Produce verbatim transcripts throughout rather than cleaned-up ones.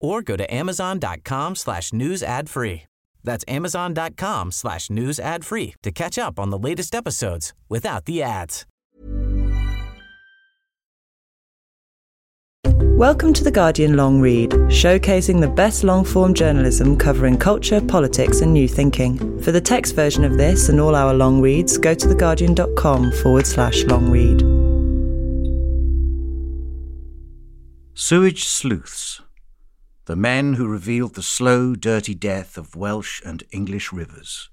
or go to amazon.com slash news ad free. That's amazon.com slash news ad free to catch up on the latest episodes without the ads. Welcome to The Guardian Long Read, showcasing the best long-form journalism covering culture, politics and new thinking. For the text version of this and all our long reads, go to theguardian.com forward slash long read. Sewage sleuths, the men who revealed the slow, dirty death of Welsh and English rivers,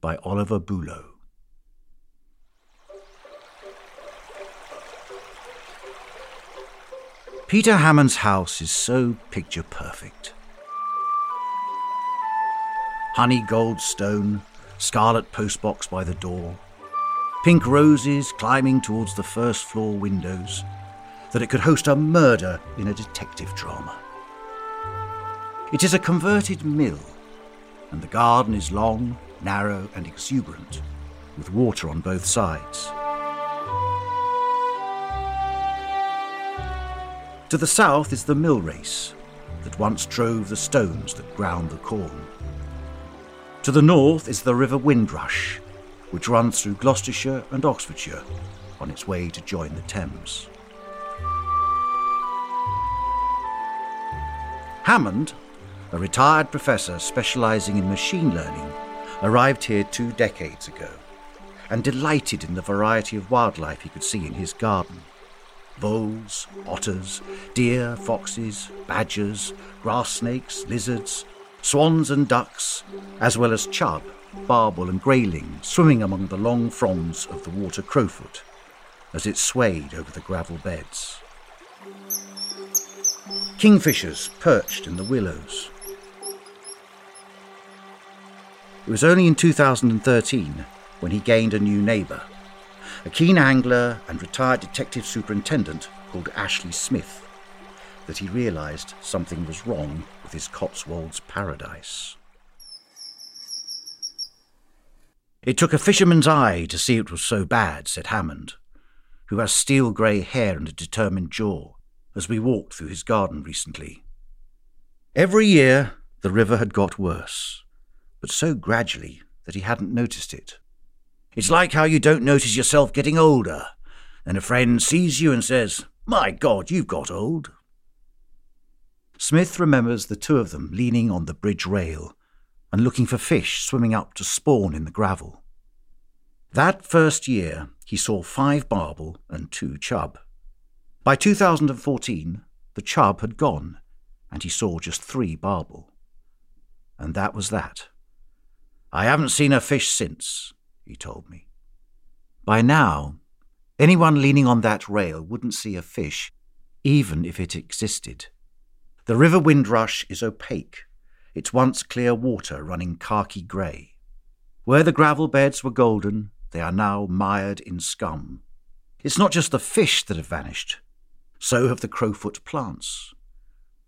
by Oliver Bullough. Peter Hammond's house is so picture-perfect. Honey-gold stone, scarlet postbox by the door, pink roses climbing towards the first-floor windows, that it could host a murder in a detective drama. It is a converted mill, and the garden is long, narrow and exuberant, with water on both sides. To the south is the mill race that once drove the stones that ground the corn. To the north is the River Windrush, which runs through Gloucestershire and Oxfordshire on its way to join the Thames. Hammond, a retired professor specialising in machine learning, arrived here two decades ago and delighted in the variety of wildlife he could see in his garden. Voles, otters, deer, foxes, badgers, grass snakes, lizards, swans and ducks, as well as chub, barbel and grayling swimming among the long fronds of the water crowfoot as it swayed over the gravel beds. Kingfishers perched in the willows. It was only in two thousand thirteen when he gained a new neighbour, a keen angler and retired detective superintendent called Ashley Smith, that he realised something was wrong with his Cotswolds paradise. It took a fisherman's eye to see it was so bad, said Hammond, who has steel grey hair and a determined jaw, as we walked through his garden recently. Every year the river had got worse, but so gradually that he hadn't noticed it. It's like how you don't notice yourself getting older, and a friend sees you and says, "My God, you've got old." Smith remembers the two of them leaning on the bridge rail and looking for fish swimming up to spawn in the gravel. That first year, he saw five barbel and two chub. By two thousand fourteen, the chub had gone, and he saw just three barbel. And that was that. "I haven't seen a fish since," he told me. By now, anyone leaning on that rail wouldn't see a fish, even if it existed. The River Windrush is opaque, its once clear water running khaki grey. Where the gravel beds were golden, they are now mired in scum. It's not just the fish that have vanished, so have the crowfoot plants.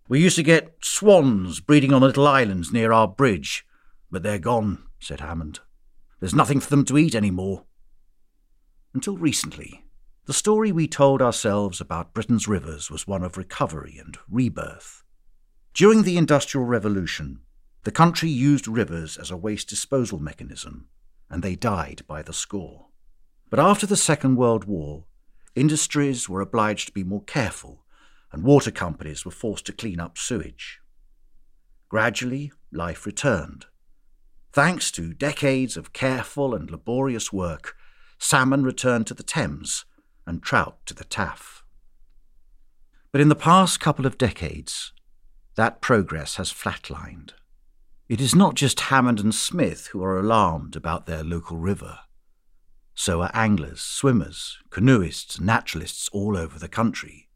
"We used to get swans breeding on the little islands near our bridge, but they're gone," said Hammond. "There's nothing for them to eat anymore." Until recently, the story we told ourselves about Britain's rivers was one of recovery and rebirth. During the Industrial Revolution, the country used rivers as a waste disposal mechanism, and they died by the score. But after the Second World War, industries were obliged to be more careful, and water companies were forced to clean up sewage. Gradually, life returned. Thanks to decades of careful and laborious work, salmon returned to the Thames and trout to the Taff. But in the past couple of decades, that progress has flatlined. It is not just Hammond and Smith who are alarmed about their local river. So are anglers, swimmers, canoeists, naturalists all over the country.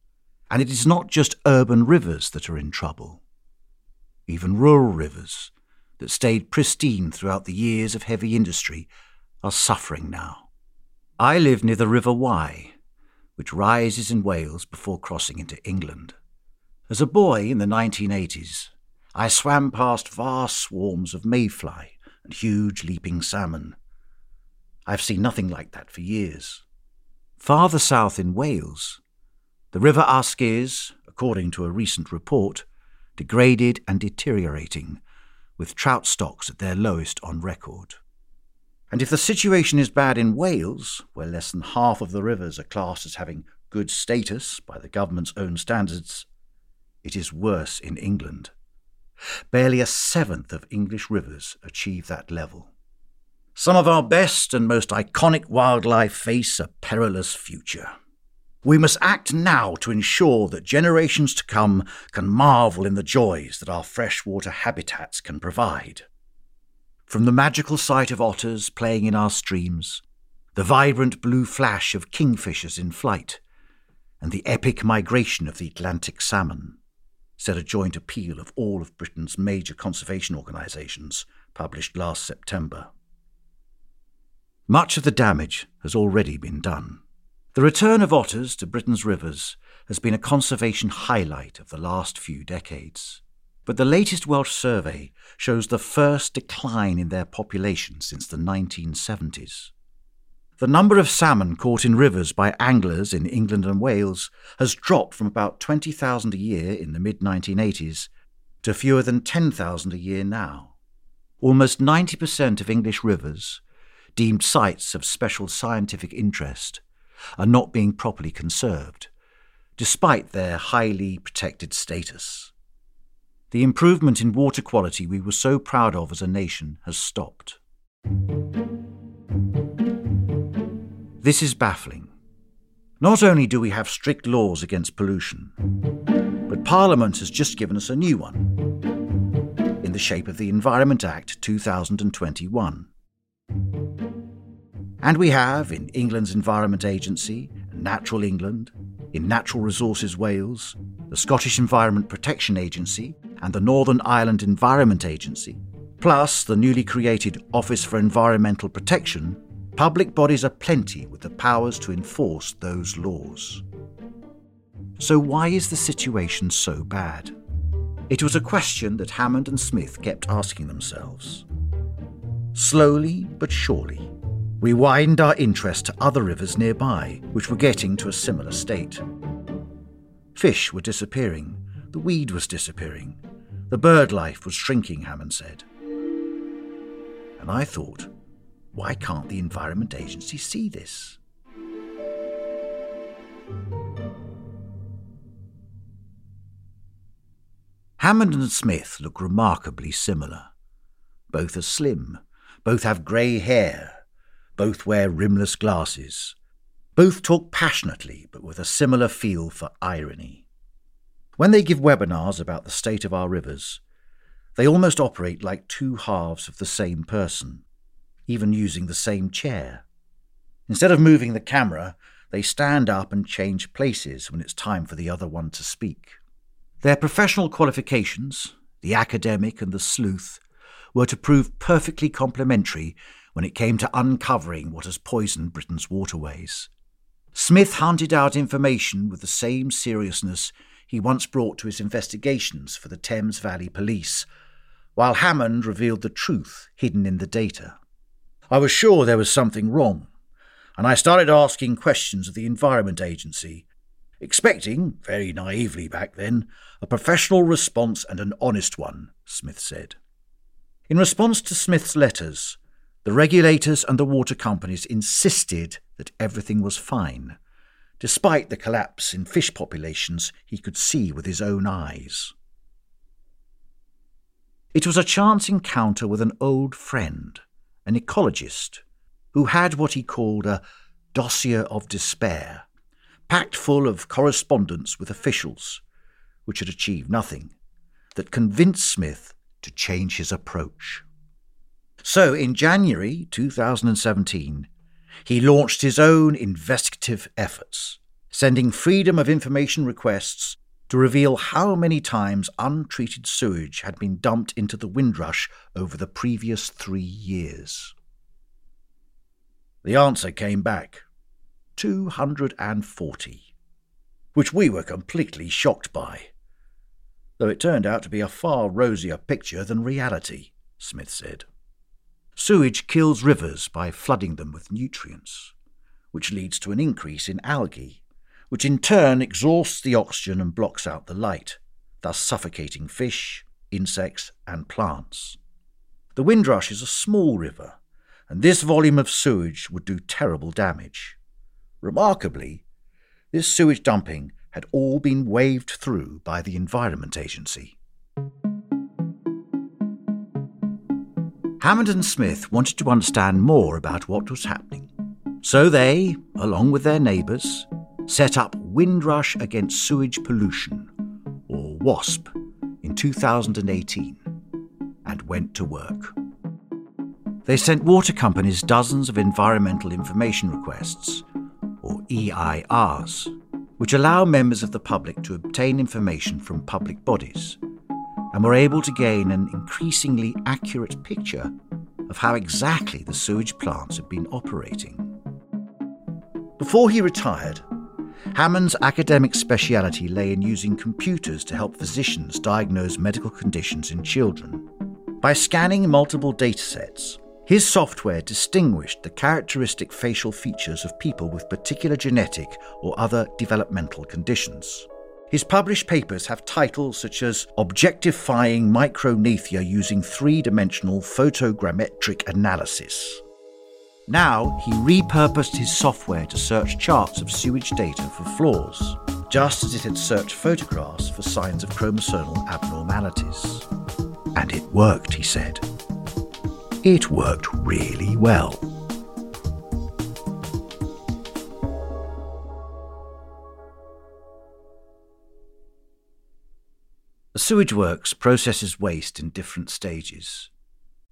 And it is not just urban rivers that are in trouble. Even rural rivers that stayed pristine throughout the years of heavy industry are suffering now. I live near the River Wye, which rises in Wales before crossing into England. As a boy in the nineteen eighties, I swam past vast swarms of mayfly and huge leaping salmon. I've seen nothing like that for years. Farther south in Wales, the River Usk is, according to a recent report, degraded and deteriorating, with trout stocks at their lowest on record. And if the situation is bad in Wales, where less than half of the rivers are classed as having good status by the government's own standards, it is worse in England. Barely a seventh of English rivers achieve that level. Some of our best and most iconic wildlife face a perilous future. We must act now to ensure that generations to come can marvel in the joys that our freshwater habitats can provide. From the magical sight of otters playing in our streams, the vibrant blue flash of kingfishers in flight, and the epic migration of the Atlantic salmon, said a joint appeal of all of Britain's major conservation organisations published last September. Much of the damage has already been done. The return of otters to Britain's rivers has been a conservation highlight of the last few decades. But the latest Welsh survey shows the first decline in their population since the nineteen seventies. The number of salmon caught in rivers by anglers in England and Wales has dropped from about twenty thousand a year in the mid nineteen eighties to fewer than ten thousand a year now. Almost ninety percent of English rivers, deemed sites of special scientific interest, are not being properly conserved, despite their highly protected status. The improvement in water quality we were so proud of as a nation has stopped. This is baffling. Not only do we have strict laws against pollution, but Parliament has just given us a new one, in the shape of the Environment Act two thousand twenty-one. And we have, in England's Environment Agency, Natural England, in Natural Resources Wales, the Scottish Environment Protection Agency and the Northern Ireland Environment Agency, plus the newly created Office for Environmental Protection, public bodies aplenty with the powers to enforce those laws. So why is the situation so bad? It was a question that Hammond and Smith kept asking themselves. Slowly but surely, we widened our interest to other rivers nearby, which were getting to a similar state. Fish were disappearing, the weed was disappearing, the bird life was shrinking, Hammond said. And I thought, why can't the Environment Agency see this? Hammond and Smith look remarkably similar. Both are slim, both have grey hair, both wear rimless glasses. Both talk passionately, but with a similar feel for irony. When they give webinars about the state of our rivers, they almost operate like two halves of the same person, even using the same chair. Instead of moving the camera, they stand up and change places when it's time for the other one to speak. Their professional qualifications, the academic and the sleuth, were to prove perfectly complementary when it came to uncovering what has poisoned Britain's waterways. Smith hunted out information with the same seriousness he once brought to his investigations for the Thames Valley Police, while Hammond revealed the truth hidden in the data. I was sure there was something wrong, and I started asking questions of the Environment Agency, expecting, very naively back then, a professional response and an honest one, Smith said. In response to Smith's letters, the regulators and the water companies insisted that everything was fine, despite the collapse in fish populations he could see with his own eyes. It was a chance encounter with an old friend, an ecologist, who had what he called a dossier of despair, packed full of correspondence with officials, which had achieved nothing, that convinced Smith to change his approach. So in January two thousand seventeen, he launched his own investigative efforts, sending Freedom of Information requests to reveal how many times untreated sewage had been dumped into the Windrush over the previous three years. The answer came back, two hundred forty, which we were completely shocked by, though it turned out to be a far rosier picture than reality, Smith said. Sewage kills rivers by flooding them with nutrients, which leads to an increase in algae, which in turn exhausts the oxygen and blocks out the light, thus suffocating fish, insects and plants. The Windrush is a small river, and this volume of sewage would do terrible damage. Remarkably, this sewage dumping had all been waved through by the Environment Agency. Hammond and Smith wanted to understand more about what was happening. So they, along with their neighbours, set up Windrush Against Sewage Pollution, or WASP, in two thousand eighteen, and went to work. They sent water companies dozens of environmental information requests, or E I Rs, which allow members of the public to obtain information from public bodies, and were able to gain an increasingly accurate picture of how exactly the sewage plants had been operating. Before he retired, Hammond's academic speciality lay in using computers to help physicians diagnose medical conditions in children. By scanning multiple datasets, his software distinguished the characteristic facial features of people with particular genetic or other developmental conditions. His published papers have titles such as Objectifying Micronesia Using Three-Dimensional Photogrammetric Analysis. Now he repurposed his software to search charts of sewage data for flaws, just as it had searched photographs for signs of chromosomal abnormalities. And it worked, he said. It worked really well. The sewage works processes waste in different stages.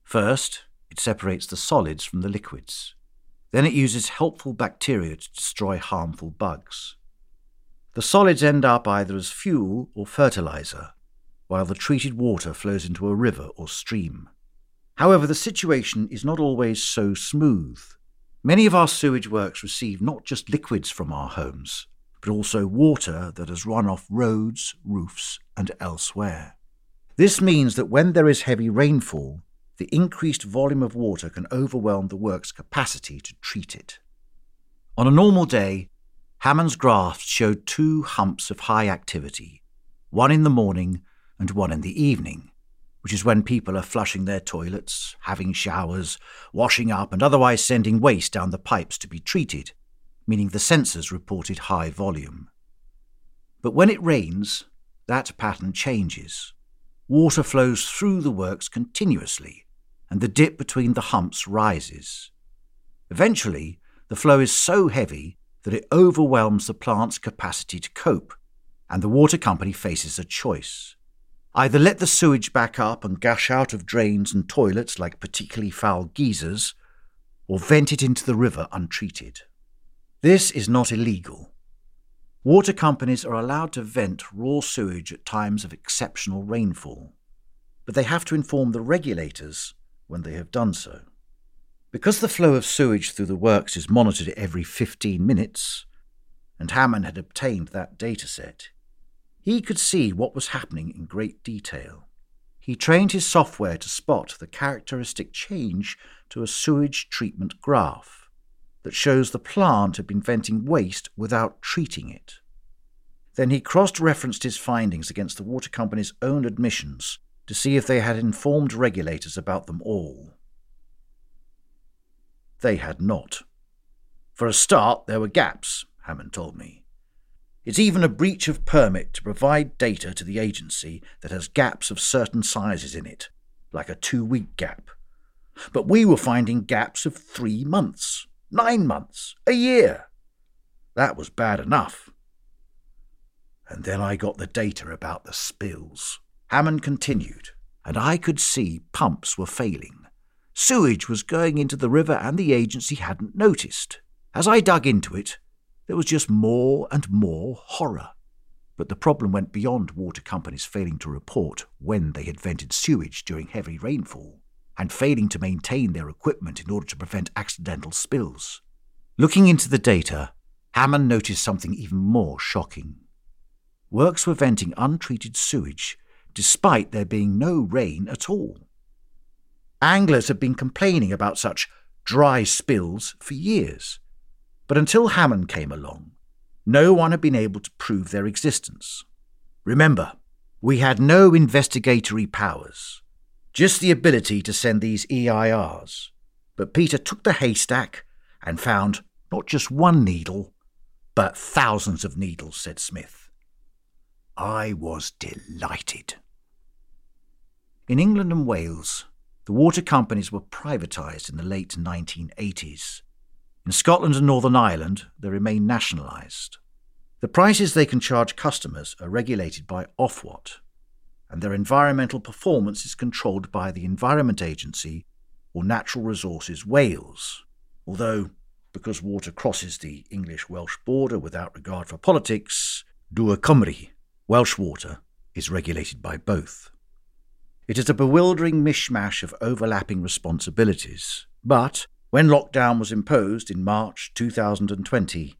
First, it separates the solids from the liquids. Then it uses helpful bacteria to destroy harmful bugs. The solids end up either as fuel or fertilizer, while the treated water flows into a river or stream. However, the situation is not always so smooth. Many of our sewage works receive not just liquids from our homes, but also water that has run off roads, roofs, and elsewhere. This means that when there is heavy rainfall, the increased volume of water can overwhelm the work's capacity to treat it. On a normal day, Hammond's graphs showed two humps of high activity, one in the morning and one in the evening, which is when people are flushing their toilets, having showers, washing up, and otherwise sending waste down the pipes to be treated, meaning the sensors reported high volume. But when it rains, that pattern changes. Water flows through the works continuously, and the dip between the humps rises. Eventually, the flow is so heavy that it overwhelms the plant's capacity to cope, and the water company faces a choice. Either let the sewage back up and gush out of drains and toilets like particularly foul geysers, or vent it into the river untreated. This is not illegal. Water companies are allowed to vent raw sewage at times of exceptional rainfall, but they have to inform the regulators when they have done so. Because the flow of sewage through the works is monitored every fifteen minutes, and Hammond had obtained that dataset, he could see what was happening in great detail. He trained his software to spot the characteristic change to a sewage treatment graph that shows the plant had been venting waste without treating it. Then he cross-referenced his findings against the water company's own admissions to see if they had informed regulators about them all. They had not. For a start, there were gaps, Hammond told me. It's even a breach of permit to provide data to the agency that has gaps of certain sizes in it, like a two-week gap. But we were finding gaps of three months, nine months, a year. That was bad enough. And then I got the data about the spills. Hammond continued, and I could see pumps were failing. Sewage was going into the river and the agency hadn't noticed. As I dug into it, there was just more and more horror. But the problem went beyond water companies failing to report when they had vented sewage during heavy rainfall and failing to maintain their equipment in order to prevent accidental spills. Looking into the data, Hammond noticed something even more shocking. Works were venting untreated sewage despite there being no rain at all. Anglers had been complaining about such dry spills for years, but until Hammond came along, no one had been able to prove their existence. Remember, we had no investigatory powers, just the ability to send these E I Rs. But Peter took the haystack and found not just one needle, but thousands of needles, said Smith. I was delighted. In England and Wales, the water companies were privatised in the late nineteen eighties. In Scotland and Northern Ireland, they remain nationalised. The prices they can charge customers are regulated by Ofwat, and their environmental performance is controlled by the Environment Agency or Natural Resources Wales. Although, because water crosses the English-Welsh border without regard for politics, Dŵr Cymru, Welsh water, is regulated by both. It is a bewildering mishmash of overlapping responsibilities, but when lockdown was imposed in March two thousand twenty,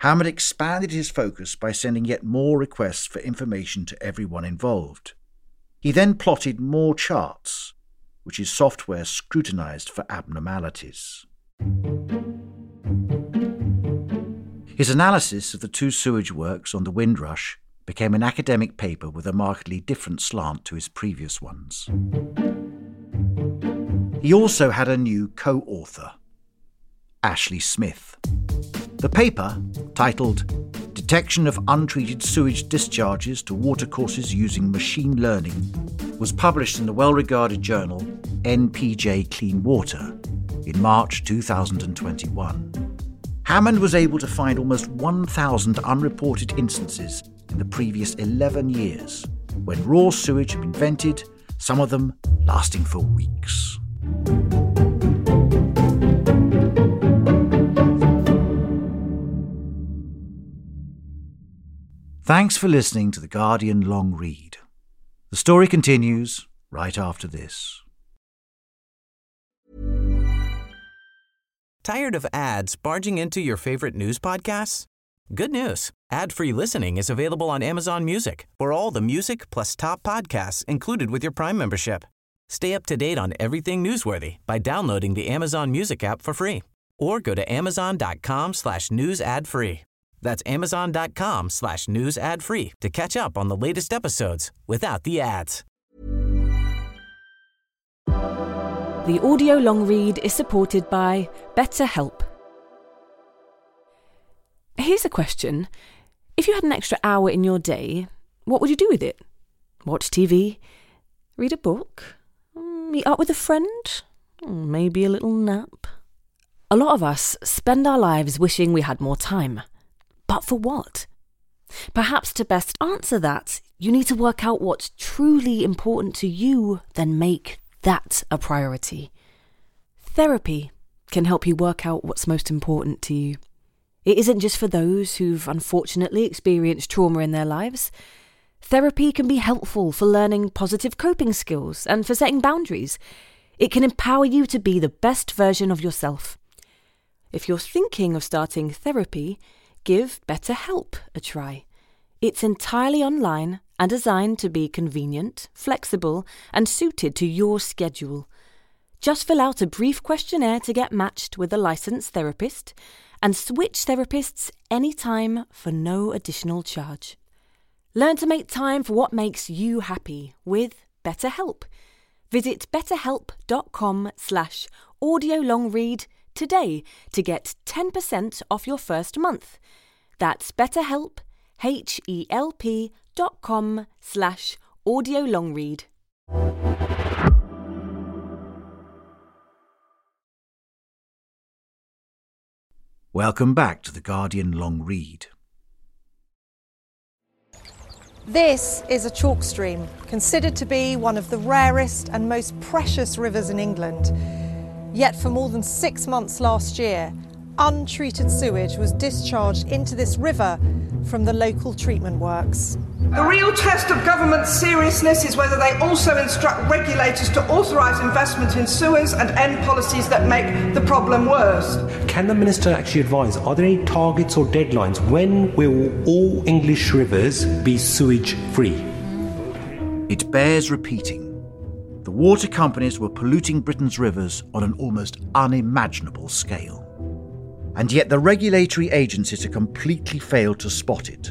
Hammond expanded his focus by sending yet more requests for information to everyone involved. He then plotted more charts, which is software scrutinised for abnormalities. His analysis of the two sewage works on the Windrush became an academic paper with a markedly different slant to his previous ones. He also had a new co-author, Ashley Smith. The paper, titled Detection of Untreated Sewage Discharges to Watercourses Using Machine Learning, was published in the well-regarded journal N P J Clean Water in March two thousand twenty-one. Hammond was able to find almost one thousand unreported instances in the previous eleven years, when raw sewage had been vented, some of them lasting for weeks. Thanks for listening to The Guardian Long Read. The story continues right after this. Tired of ads barging into your favorite news podcasts? Good news. Ad-free listening is available on Amazon Music for all the music plus top podcasts included with your Prime membership. Stay up to date on everything newsworthy by downloading the Amazon Music app for free or go to amazon.com slash news ad free. That's amazon.com slash news ad free to catch up on the latest episodes without the ads. The Audio Long Read is supported by BetterHelp. Here's a question. If you had an extra hour in your day, what would you do with it? Watch T V? Read a book? Meet up with a friend? Maybe a little nap? A lot of us spend our lives wishing we had more time. But for what? Perhaps to best answer that, you need to work out what's truly important to you, then make that a priority. Therapy can help you work out what's most important to you. It isn't just for those who've unfortunately experienced trauma in their lives. Therapy can be helpful for learning positive coping skills and for setting boundaries. It can empower you to be the best version of yourself. If you're thinking of starting therapy, give BetterHelp a try. It's entirely online and designed to be convenient, flexible, and suited to your schedule. Just fill out a brief questionnaire to get matched with a licensed therapist and switch therapists anytime for no additional charge. Learn to make time for what makes you happy with BetterHelp. Visit betterhelp.com slash audiolongread today to get ten percent off your first month. That's betterhelp, H E L P dot com slash audiolongread. Welcome back to The Guardian Long Read. This is a chalk stream, considered to be one of the rarest and most precious rivers in England. Yet for more than six months last year, untreated sewage was discharged into this river from the local treatment works. The real test of government seriousness is whether they also instruct regulators to authorise investment in sewers and end policies that make the problem worse. Can the Minister actually advise, are there any targets or deadlines? When will all English rivers be sewage-free? It bears repeating. The water companies were polluting Britain's rivers on an almost unimaginable scale. And yet the regulatory agencies have completely failed to spot it,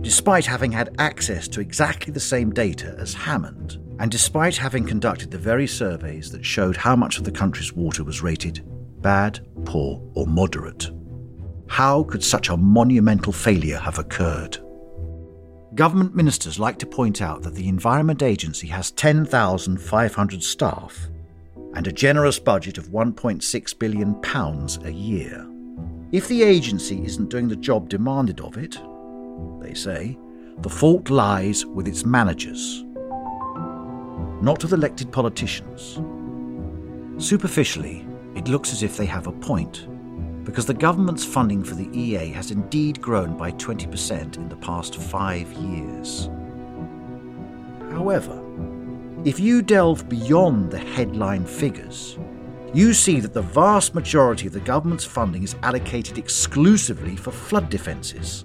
despite having had access to exactly the same data as Hammond, and despite having conducted the very surveys that showed how much of the country's water was rated bad, poor or moderate. How could such a monumental failure have occurred? Government ministers like to point out that the Environment Agency has ten thousand five hundred staff and a generous budget of one point six billion pounds a year. If the agency isn't doing the job demanded of it, they say, the fault lies with its managers, not with elected politicians. Superficially, it looks as if they have a point, because the government's funding for the E A has indeed grown by twenty percent in the past five years. However, if you delve beyond the headline figures, you see that the vast majority of the government's funding is allocated exclusively for flood defences,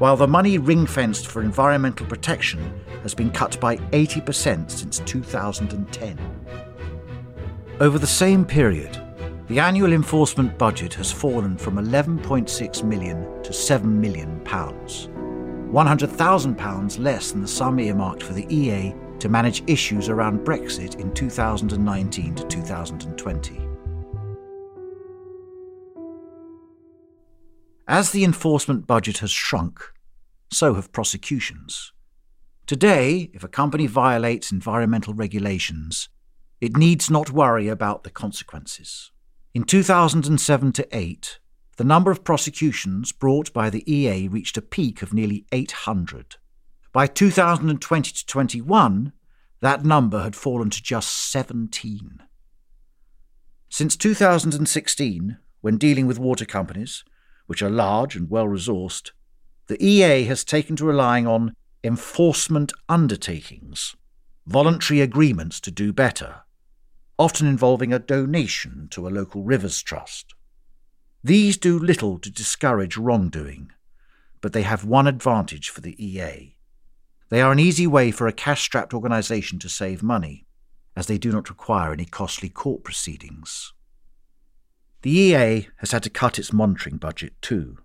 while the money ring-fenced for environmental protection has been cut by eighty percent since two thousand ten. Over the same period, the annual enforcement budget has fallen from eleven point six million pounds to seven million pounds, one hundred thousand pounds less than the sum earmarked for the E A to manage issues around Brexit in two thousand nineteen to two thousand twenty. As the enforcement budget has shrunk, so have prosecutions. Today, if a company violates environmental regulations, it needs not worry about the consequences. In two thousand seven to eight, the number of prosecutions brought by the E A reached a peak of nearly eight hundred. By two thousand twenty to twenty-one, that number had fallen to just seventeen. Since two thousand sixteen, when dealing with water companies, which are large and well-resourced, the E A has taken to relying on enforcement undertakings, voluntary agreements to do better, often involving a donation to a local rivers trust. These do little to discourage wrongdoing, but they have one advantage for the E A. They are an easy way for a cash-strapped organisation to save money, as they do not require any costly court proceedings. The E A has had to cut its monitoring budget too.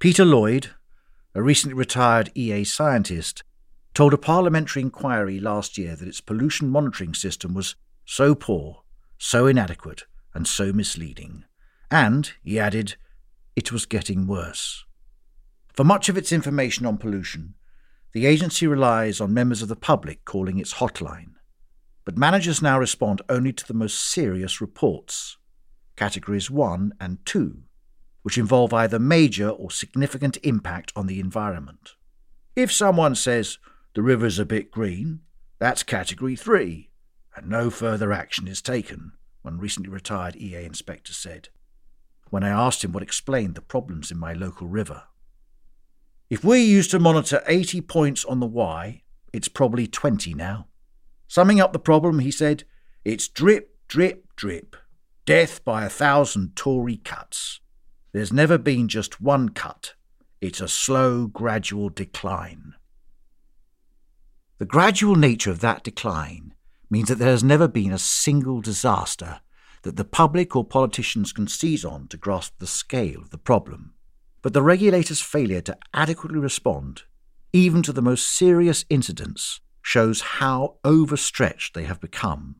Peter Lloyd, a recently retired E A scientist, told a parliamentary inquiry last year that its pollution monitoring system was so poor, so inadequate, and so misleading. And, he added, it was getting worse. For much of its information on pollution, the agency relies on members of the public calling its hotline, but managers now respond only to the most serious reports, categories one and two, which involve either major or significant impact on the environment. If someone says, the river's a bit green, that's category three, and no further action is taken, one recently retired E A inspector said, when I asked him what explained the problems in my local river. If we used to monitor eighty points on the Wye, it's probably twenty now. Summing up the problem, he said, it's drip, drip, drip. Death by a thousand Tory cuts. There's never been just one cut. It's a slow, gradual decline. The gradual nature of that decline means that there has never been a single disaster that the public or politicians can seize on to grasp the scale of the problem. But the regulator's failure to adequately respond, even to the most serious incidents, shows how overstretched they have become.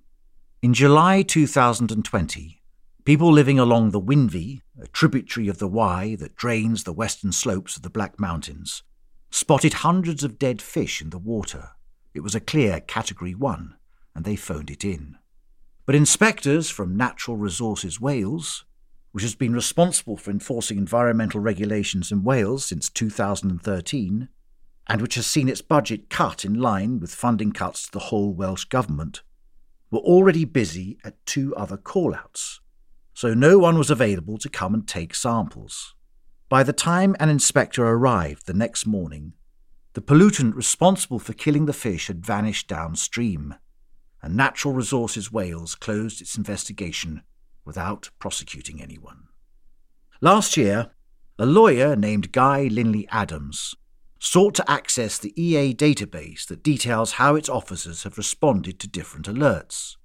In July two thousand twenty, people living along the Winvey, a tributary of the Wye that drains the western slopes of the Black Mountains, spotted hundreds of dead fish in the water. It was a clear Category one, and they phoned it in. But inspectors from Natural Resources Wales which has been responsible for enforcing environmental regulations in Wales since two thousand thirteen, and which has seen its budget cut in line with funding cuts to the whole Welsh Government, were already busy at two other call-outs, so no one was available to come and take samples. By the time an inspector arrived the next morning, the pollutant responsible for killing the fish had vanished downstream, and Natural Resources Wales closed its investigation without prosecuting anyone. Last year, a lawyer named Guy Linley Adams sought to access the E A database that details how its officers have responded to different alerts,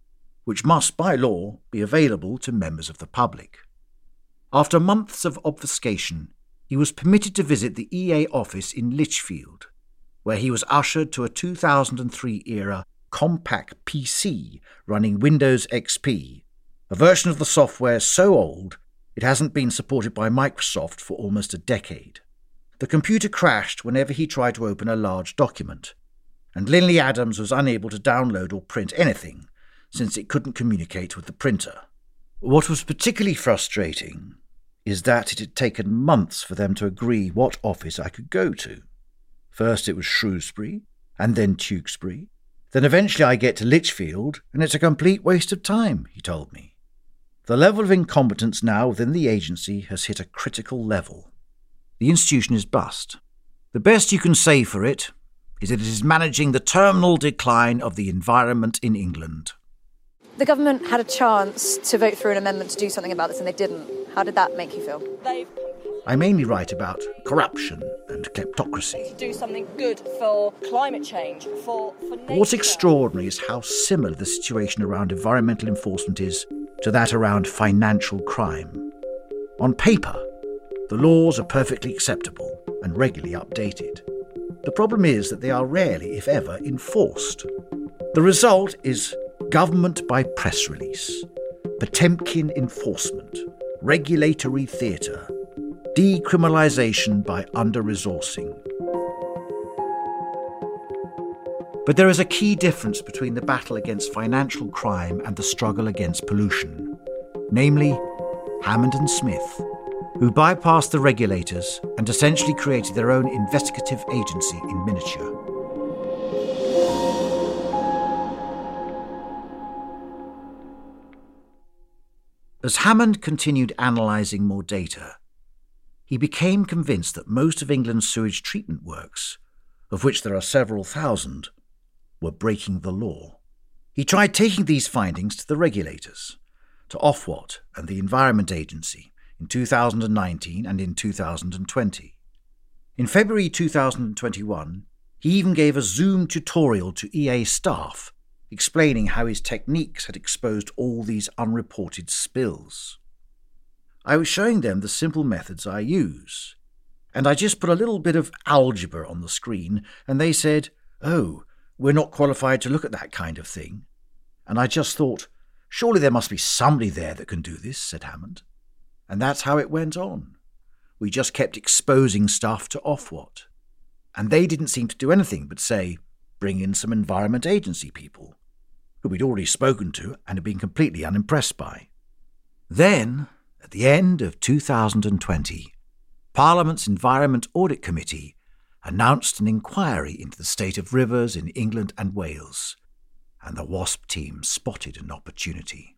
which must, by law, be available to members of the public. After months of obfuscation, he was permitted to visit the E A office in Lichfield, where he was ushered to a two thousand three era Compaq P C running Windows X P, a version of the software so old it hasn't been supported by Microsoft for almost a decade. The computer crashed whenever he tried to open a large document, and Linley Adams was unable to download or print anything since it couldn't communicate with the printer. What was particularly frustrating is that it had taken months for them to agree what office I could go to. First it was Shrewsbury, and then Tewkesbury. Then eventually I get to Lichfield, and it's a complete waste of time, he told me. The level of incompetence now within the agency has hit a critical level. The institution is bust. The best you can say for it is that it is managing the terminal decline of the environment in England. The government had a chance to vote through an amendment to do something about this and they didn't. How did that make you feel? They've... I mainly write about corruption and kleptocracy. To do something good for climate change, for, for nature. What's extraordinary is how similar the situation around environmental enforcement is to that around financial crime. On paper, the laws are perfectly acceptable and regularly updated. The problem is that they are rarely, if ever, enforced. The result is government by press release, Potemkin enforcement, regulatory theatre, decriminalisation by under-resourcing. But there is a key difference between the battle against financial crime and the struggle against pollution, namely Hammond and Smith, who bypassed the regulators and essentially created their own investigative agency in miniature. As Hammond continued analysing more data, he became convinced that most of England's sewage treatment works, of which there are several thousand, were breaking the law. He tried taking these findings to the regulators, to Ofwat and the Environment Agency in two thousand nineteen and in two thousand twenty. In February two thousand twenty-one, he even gave a Zoom tutorial to E A staff explaining how his techniques had exposed all these unreported spills. I was showing them the simple methods I use, and I just put a little bit of algebra on the screen, and they said, "Oh, we're not qualified to look at that kind of thing." And I just thought, surely there must be somebody there that can do this, said Hammond. And that's how it went on. We just kept exposing stuff to Ofwat. And they didn't seem to do anything but say, bring in some Environment Agency people, who we'd already spoken to and had been completely unimpressed by. Then, at the end of two thousand twenty, Parliament's Environment Audit Committee announced an inquiry into the state of rivers in England and Wales, and the WASP team spotted an opportunity.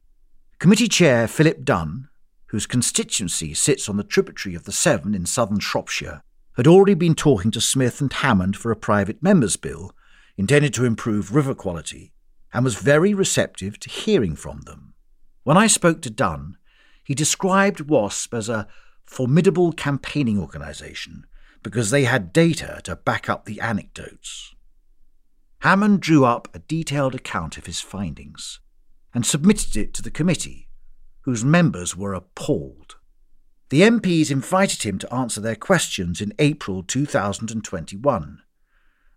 Committee Chair Philip Dunn, whose constituency sits on the tributary of the Severn in southern Shropshire, had already been talking to Smith and Hammond for a private member's bill intended to improve river quality, and was very receptive to hearing from them. When I spoke to Dunn, he described WASP as a formidable campaigning organisation because they had data to back up the anecdotes. Hammond drew up a detailed account of his findings and submitted it to the committee, whose members were appalled. The M Ps invited him to answer their questions in April two thousand twenty-one,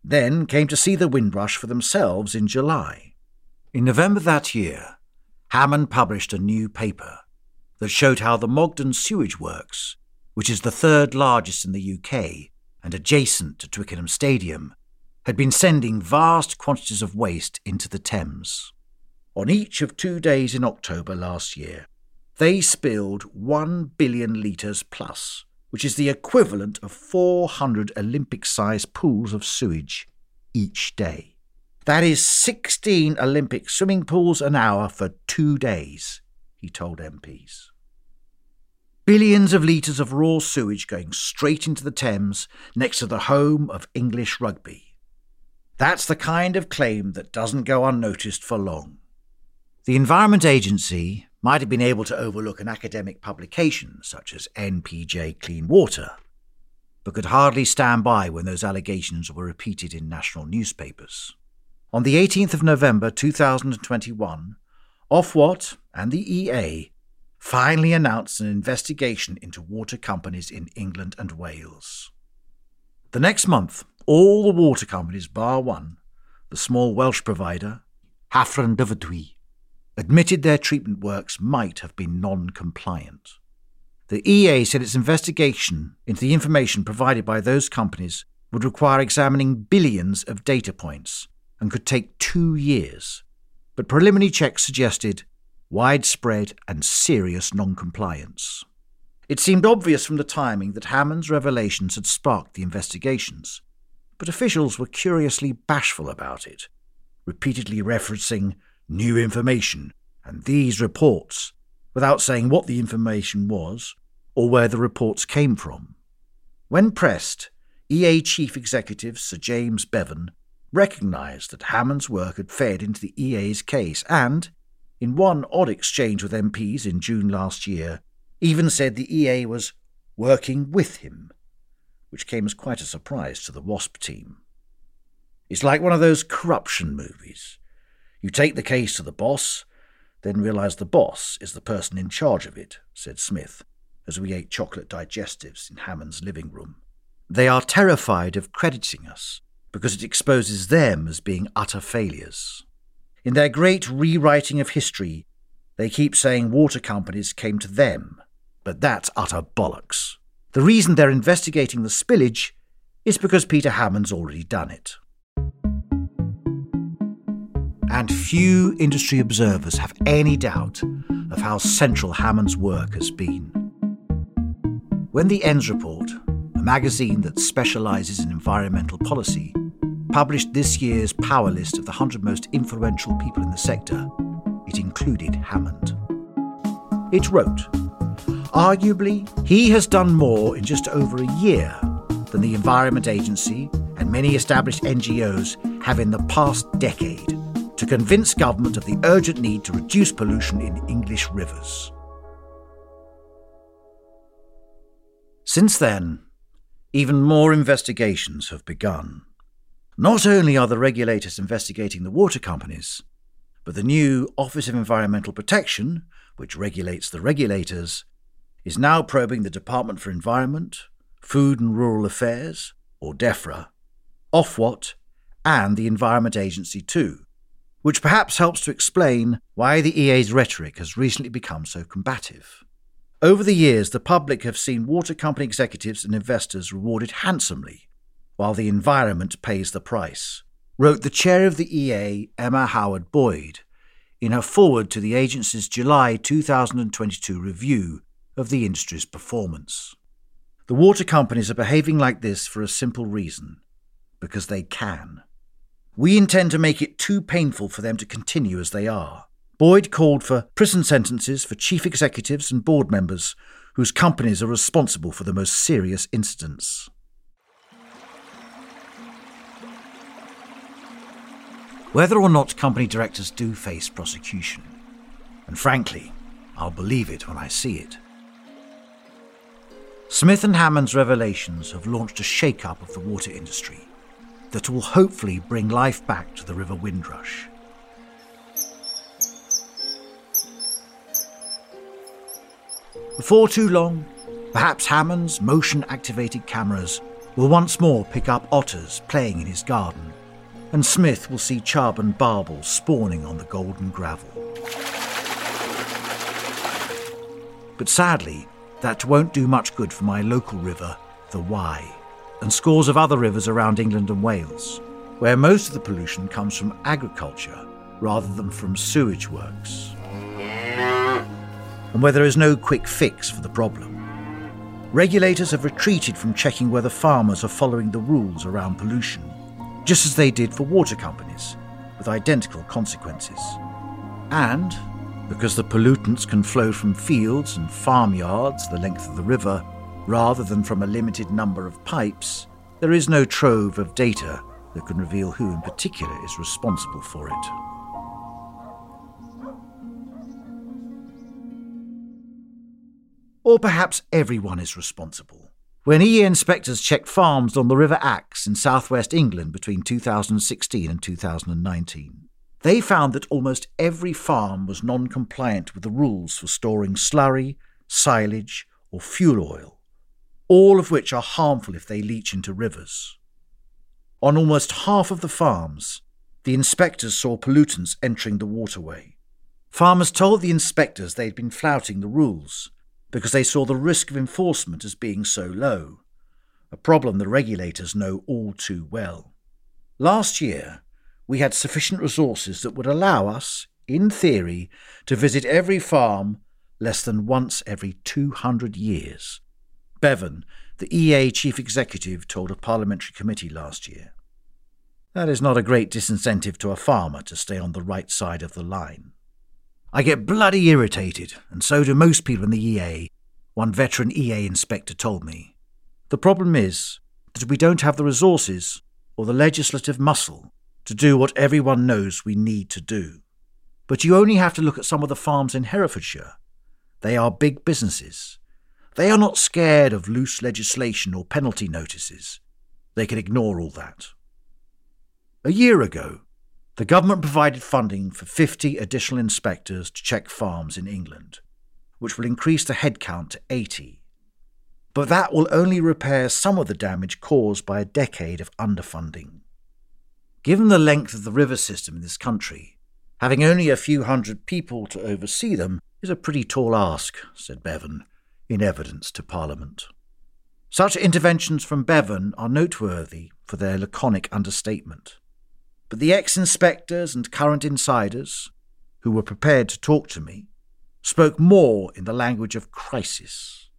then came to see the Windrush for themselves in July. In November that year, Hammond published a new paper that showed how the Mogden Sewage Works, which is the third largest in the U K and adjacent to Twickenham Stadium, had been sending vast quantities of waste into the Thames. On each of two days in October last year, they spilled one billion litres plus, which is the equivalent of four hundred Olympic-sized pools of sewage each day. That is sixteen Olympic swimming pools an hour for two days, he told M Ps. Billions of litres of raw sewage going straight into the Thames next to the home of English rugby. That's the kind of claim that doesn't go unnoticed for long. The Environment Agency might have been able to overlook an academic publication such as N P J Clean Water, but could hardly stand by when those allegations were repeated in national newspapers. On the eighteenth of November two thousand twenty-one, Ofwat and the E A finally announced an investigation into water companies in England and Wales. The next month, all the water companies bar one, the small Welsh provider, Hafren Dyfrdwy, admitted their treatment works might have been non-compliant. The E A said its investigation into the information provided by those companies would require examining billions of data points and could take two years, but preliminary checks suggested widespread and serious non-compliance. It seemed obvious from the timing that Hammond's revelations had sparked the investigations, but officials were curiously bashful about it, repeatedly referencing new information and these reports without saying what the information was or where the reports came from. When pressed, E A Chief Executive Sir James Bevan recognised that Hammond's work had fed into the E A's case and, in one odd exchange with M Ps in June last year, even said the E A was working with him, which came as quite a surprise to the WASP team. It's like one of those corruption movies. You take the case to the boss, then realise the boss is the person in charge of it, said Smith, as we ate chocolate digestives in Hammond's living room. They are terrified of crediting us because it exposes them as being utter failures. In their great rewriting of history, they keep saying water companies came to them, but that's utter bollocks. The reason they're investigating the spillage is because Peter Hammond's already done it. And few industry observers have any doubt of how central Hammond's work has been. When the E N D S report, a magazine that specialises in environmental policy, published this year's power list of the one hundred most influential people in the sector, it included Hammond. It wrote, arguably, he has done more in just over a year than the Environment Agency and many established N G Os have in the past decade to convince government of the urgent need to reduce pollution in English rivers. Since then, even more investigations have begun. Not only are the regulators investigating the water companies, but the new Office of Environmental Protection, which regulates the regulators, is now probing the Department for Environment, Food and Rural Affairs, or DEFRA, Ofwat, and the Environment Agency too, which perhaps helps to explain why the E A's rhetoric has recently become so combative. Over the years, the public have seen water company executives and investors rewarded handsomely, while the environment pays the price, wrote the chair of the E A, Emma Howard-Boyd, in her foreword to the agency's July two thousand twenty-two review of the industry's performance. The water companies are behaving like this for a simple reason, because they can. We intend to make it too painful for them to continue as they are. Boyd called for prison sentences for chief executives and board members whose companies are responsible for the most serious incidents. Whether or not company directors do face prosecution, and frankly, I'll believe it when I see it. Smith and Hammond's revelations have launched a shake-up of the water industry that will hopefully bring life back to the River Windrush. Before too long, perhaps Hammond's motion-activated cameras will once more pick up otters playing in his garden, and Smith will see charbon barbel spawning on the golden gravel. But sadly, that won't do much good for my local river, the Wye, and scores of other rivers around England and Wales, where most of the pollution comes from agriculture rather than from sewage works. and where there is no quick fix for the problem. Regulators have retreated from checking whether farmers are following the rules around pollution, just as they did for water companies, with identical consequences. And, because the pollutants can flow from fields and farmyards the length of the river, rather than from a limited number of pipes, there is no trove of data that can reveal who in particular is responsible for it. Or perhaps everyone is responsible. When E A inspectors checked farms on the River Axe in southwest England between two thousand sixteen and two thousand nineteen, they found that almost every farm was non-compliant with the rules for storing slurry, silage, or fuel oil, all of which are harmful if they leach into rivers. On almost half of the farms, the inspectors saw pollutants entering the waterway. Farmers told the inspectors they had been flouting the rules because they saw the risk of enforcement as being so low, a problem the regulators know all too well. Last year, we had sufficient resources that would allow us, in theory, to visit every farm less than once every two hundred years. Bevan, the E A chief executive, told a parliamentary committee last year. That is not a great disincentive to a farmer to stay on the right side of the line. I get bloody irritated, and so do most people in the E A, one veteran E A inspector told me. The problem is that we don't have the resources or the legislative muscle to do what everyone knows we need to do. But you only have to look at some of the farms in Herefordshire. They are big businesses. They are not scared of loose legislation or penalty notices. They can ignore all that. A year ago, the government provided funding for fifty additional inspectors to check farms in England, which will increase the headcount to eighty. But that will only repair some of the damage caused by a decade of underfunding. Given the length of the river system in this country, having only a few hundred people to oversee them is a pretty tall ask, said Bevan, in evidence to Parliament. Such interventions from Bevan are noteworthy for their laconic understatement. But the ex-inspectors and current insiders, who were prepared to talk to me, spoke more in the language of crisis.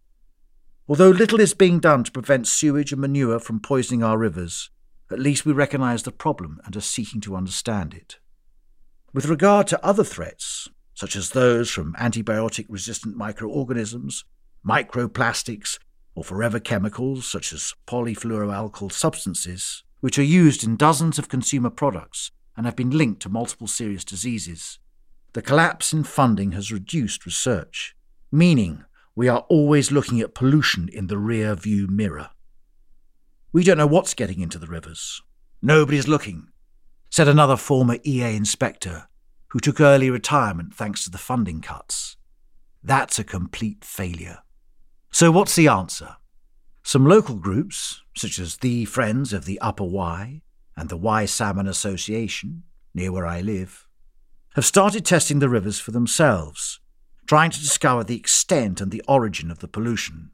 Although little is being done to prevent sewage and manure from poisoning our rivers, at least we recognise the problem and are seeking to understand it. With regard to other threats, such as those from antibiotic-resistant microorganisms, microplastics, or forever chemicals such as polyfluoroalkyl substances, which are used in dozens of consumer products and have been linked to multiple serious diseases, the collapse in funding has reduced research, meaning we are always looking at pollution in the rear-view mirror. We don't know what's getting into the rivers. Nobody's looking, said another former E A inspector who took early retirement thanks to the funding cuts. That's a complete failure. So what's the answer? Some local groups, such as the Friends of the Upper Wye and the Wye Salmon Association, near where I live, have started testing the rivers for themselves, trying to discover the extent and the origin of the pollution.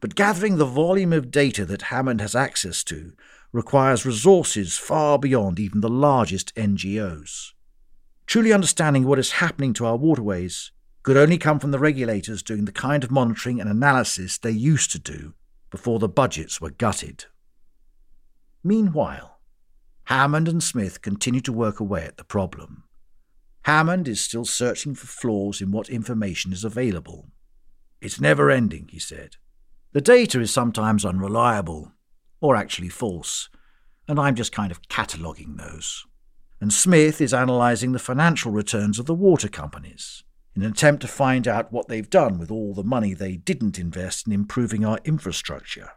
But gathering the volume of data that Hammond has access to requires resources far beyond even the largest N G Os. Truly understanding what is happening to our waterways could only come from the regulators doing the kind of monitoring and analysis they used to do before the budgets were gutted. Meanwhile, Hammond and Smith continue to work away at the problem. Hammond is still searching for flaws in what information is available. It's never-ending, he said. The data is sometimes unreliable, or actually false, and I'm just kind of cataloguing those. And Smith is analysing the financial returns of the water companies, in an attempt to find out what they've done with all the money they didn't invest in improving our infrastructure.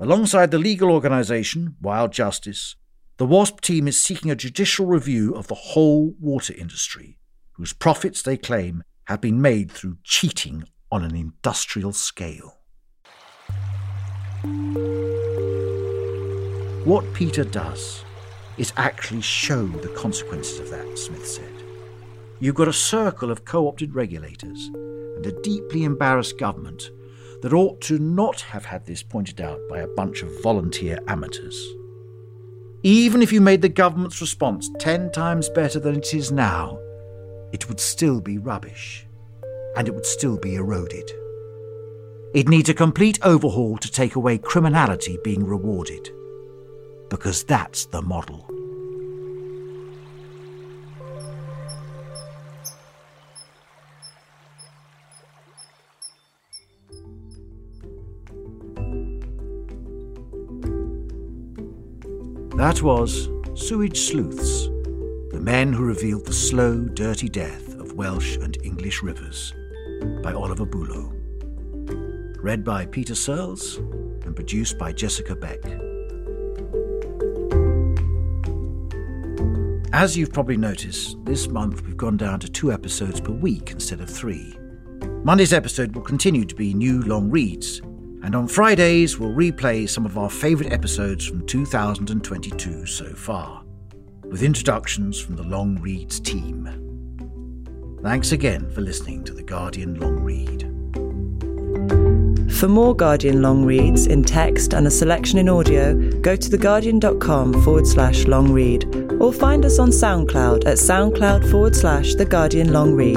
Alongside the legal organisation, Wild Justice, the WASP team is seeking a judicial review of the whole water industry, whose profits they claim have been made through cheating on an industrial scale. What Peter does is actually show the consequences of that, Smith said. You've got a circle of co-opted regulators and a deeply embarrassed government that ought to not have had this pointed out by a bunch of volunteer amateurs. Even if you made the government's response ten times better than it is now, it would still be rubbish. and it would still be eroded. It needs a complete overhaul to take away criminality being rewarded, because that's the model. That was Sewage Sleuths, the men who revealed the slow, dirty death of Welsh and English rivers, by Oliver Bullough. Read by Peter Searles and produced by Jessica Beck. As you've probably noticed, this month we've gone down to two episodes per week instead of three. Monday's episode will continue to be new long reads, and on Fridays we'll replay some of our favourite episodes from two thousand twenty-two so far, with introductions from the Long Reads team. Thanks again for listening to The Guardian Long Read. For more Guardian Long Reads in text and a selection in audio, go to theguardian.com forward slash long read or find us on SoundCloud at SoundCloud forward slash The Guardian Long Read.